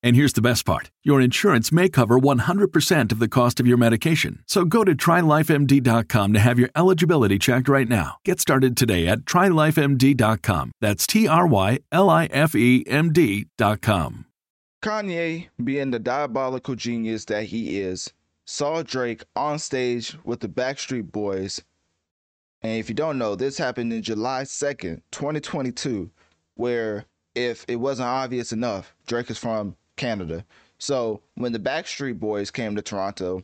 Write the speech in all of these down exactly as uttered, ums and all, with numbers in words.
And here's the best part. Your insurance may cover one hundred percent of the cost of your medication. So go to try life M D dot com to have your eligibility checked right now. Get started today at try life M D dot com. That's T R Y L I F E M D dot com. Kanye, being the diabolical genius that he is, saw Drake on stage with the Backstreet Boys. And if you don't know, this happened in July second, twenty twenty-two, where, if it wasn't obvious enough, Drake is from Canada. So when the Backstreet Boys came to Toronto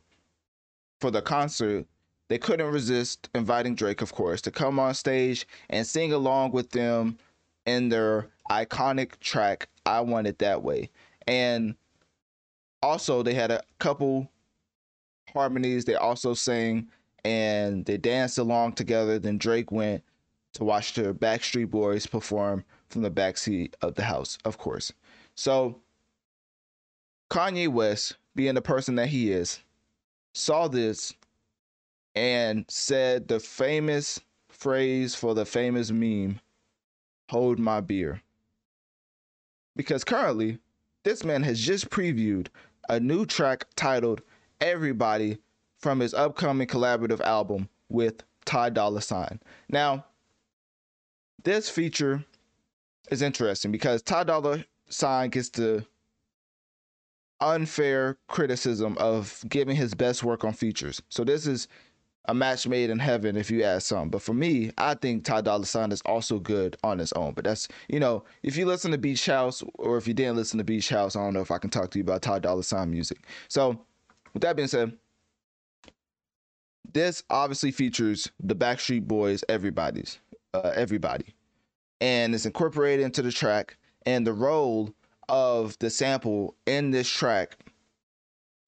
for the concert, they couldn't resist inviting Drake, of course, to come on stage and sing along with them in their iconic track, I Want It That Way. And also they had a couple harmonies. They also sang and they danced along together. Then Drake went to watch the Backstreet Boys perform from the backseat of the house, of course. So Kanye West, being the person that he is, saw this and said the famous phrase for the famous meme, "Hold my beer." Because currently, this man has just previewed a new track titled Everybody from his upcoming collaborative album with Ty Dolla $ign. Now, this feature is interesting because Ty Dolla $ign gets the unfair criticism of giving his best work on features. So this is a match made in heaven, if you ask some. But for me, I think Ty Dolla $ign is also good on his own. But that's, you know, if you listen to Beach House, or if you didn't listen to Beach House, I don't know if I can talk to you about Ty Dolla $ign music. So with that being said, this obviously features the Backstreet Boys' Everybody's. Uh, everybody, and it's incorporated into the track, and the role of the sample in this track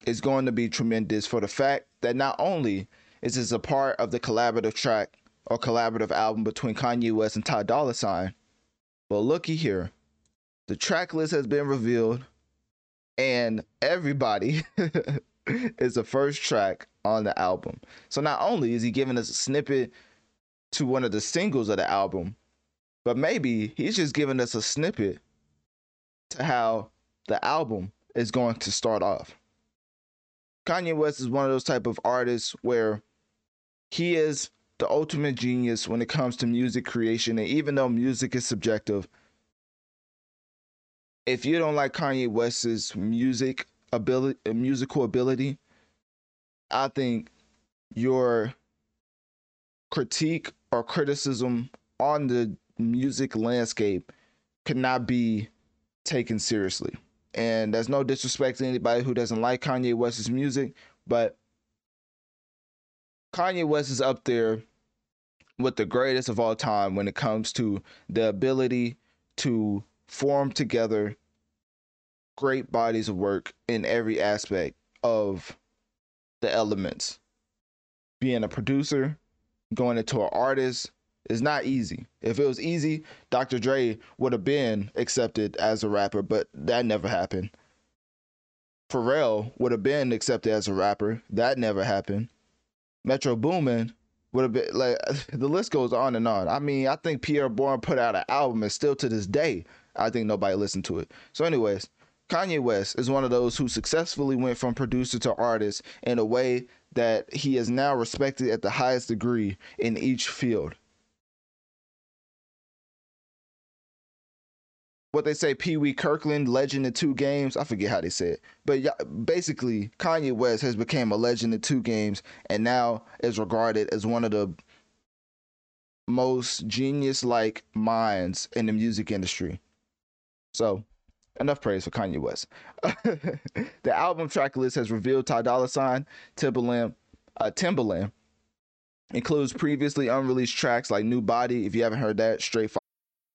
is going to be tremendous for the fact that not only is this a part of the collaborative track or collaborative album between Kanye West and Ty Dolla $ign, but looky here, the track list has been revealed, and Everybody is the first track on the album. So not only is he giving us a snippet to one of the singles of the album, but maybe he's just giving us a snippet to how the album is going to start off. Kanye West is one of those type of artists where he is the ultimate genius when it comes to music creation, and even though music is subjective, if you don't like Kanye West's music ability, musical ability, I think your critique or criticism on the music landscape cannot be taken seriously. And there's no disrespect to anybody who doesn't like Kanye West's music, but Kanye West is up there with the greatest of all time when it comes to the ability to form together great bodies of work in every aspect of the elements. Being a producer, going into an artist is not easy. If it was easy, Doctor Dre would have been accepted as a rapper, but that never happened. Pharrell would have been accepted as a rapper. That never happened. Metro Boomin would have been, like, the list goes on and on. I mean, I think Pierre Bourne put out an album, and still to this day, I think nobody listened to it. So anyways, Kanye West is one of those who successfully went from producer to artist in a way that he is now respected at the highest degree in each field. What they say, Pee Wee Kirkland, legend in two games. I forget how they say it. But basically, Kanye West has become a legend in two games and now is regarded as one of the most genius-like minds in the music industry. So, enough praise for Kanye West. The album track list has revealed Ty Dolla $ign, Timbaland, uh, Timbaland. Includes previously unreleased tracks like New Body, if you haven't heard that, straight fire.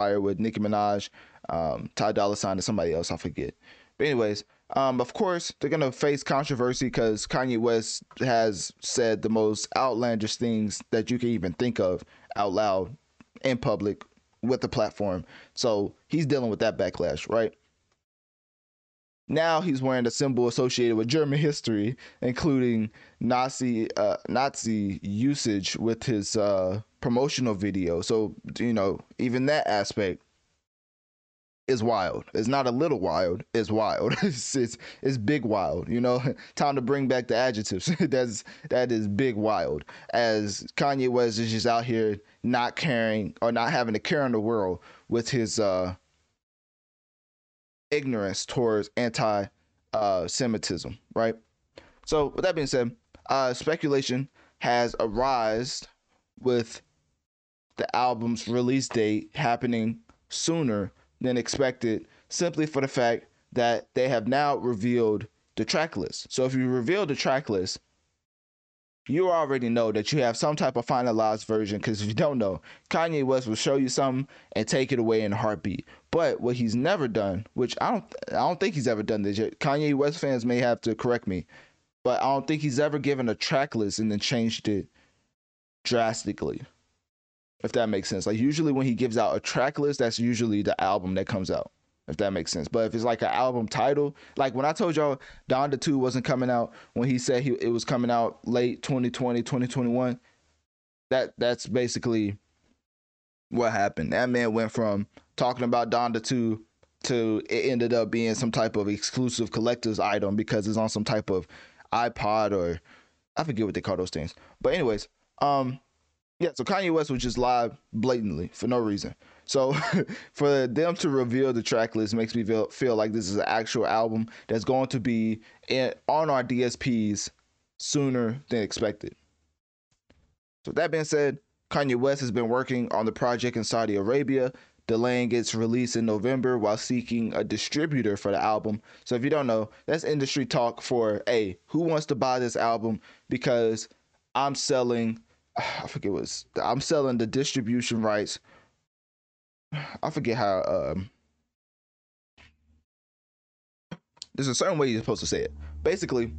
With Nicki Minaj, um, Ty Dolla $ign, and somebody else I forget. But anyways, um, of course they're gonna face controversy because Kanye West has said the most outlandish things that you can even think of out loud in public with the platform. So he's dealing with that backlash, right? Now he's wearing a symbol associated with German history, including Nazi uh, Nazi usage with his uh, promotional video. So, you know, even that aspect is wild. It's not a little wild. It's wild. It's it's, it's big wild. You know, time to bring back the adjectives. That's that is big wild. As Kanye West is just out here not caring or not having a care in the world with his uh, ignorance towards anti-Semitism, uh, right? So with that being said, uh, speculation has arisen with the album's release date happening sooner than expected, simply for the fact that they have now revealed the track list. So if you reveal the track list, you already know that you have some type of finalized version, because if you don't know, Kanye West will show you something and take it away in a heartbeat. But what he's never done, which I don't I don't think he's ever done this yet, Kanye West fans may have to correct me, but I don't think he's ever given a track list and then changed it drastically, if that makes sense. Like usually when he gives out a track list, that's usually the album that comes out, if that makes sense. But if it's like an album title, like when I told y'all Donda two wasn't coming out, when he said he, it was coming out late twenty twenty, twenty twenty-one, that, that's basically what happened. That man went from talking about Donda two to it ended up being some type of exclusive collector's item because it's on some type of iPod or I forget what they call those things. But anyways, um, yeah, so Kanye West was just live blatantly for no reason. So for them to reveal the track list makes me feel, feel like this is an actual album that's going to be in, on our D S Ps sooner than expected. So that being said, Kanye West has been working on the project in Saudi Arabia, delaying its release in November while seeking a distributor for the album. So if you don't know, that's industry talk for, hey, who wants to buy this album? Because I'm selling, I forget what's, I'm selling the distribution rights. I forget how, um, there's a certain way you're supposed to say it. Basically,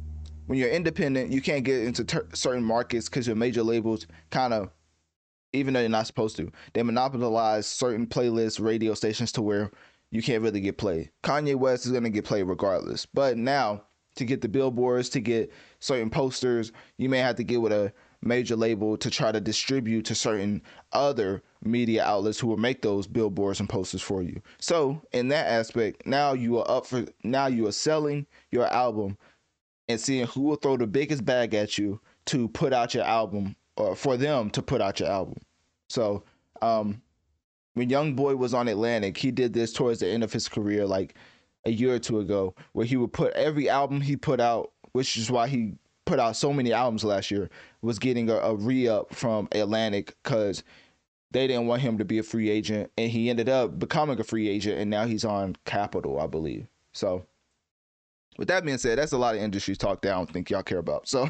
when you're independent, you can't get into ter- certain markets because your major labels kind of, even though you're not supposed to, they monopolize certain playlists, radio stations to where you can't really get played. Kanye West is going to get played regardless. But now, to get the billboards, to get certain posters, you may have to get with a major label to try to distribute to certain other media outlets who will make those billboards and posters for you. So in that aspect, now you are up for, now you are selling your album and seeing who will throw the biggest bag at you to put out your album, or for them to put out your album. So um, when YoungBoy was on Atlantic, he did this towards the end of his career. Like a year or two ago, where he would put every album he put out, which is why he put out so many albums last year, was getting a, a re-up from Atlantic because they didn't want him to be a free agent, and he ended up becoming a free agent, and now he's on Capitol, I believe. So with that being said, that's a lot of industry talk that I don't think y'all care about. So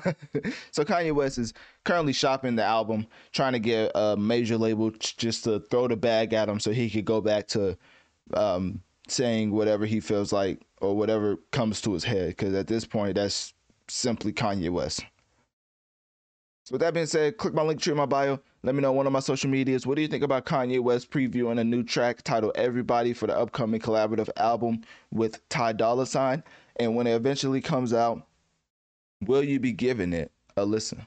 so Kanye West is currently shopping the album, trying to get a major label just to throw the bag at him so he could go back to um, saying whatever he feels like or whatever comes to his head, because at this point, that's simply Kanye West. So with that being said, click my link tree in my bio. Let me know on one of my social medias. What do you think about Kanye West previewing a new track titled Everybody for the upcoming collaborative album with Ty Dolla $ign? And when it eventually comes out, will you be giving it a listen?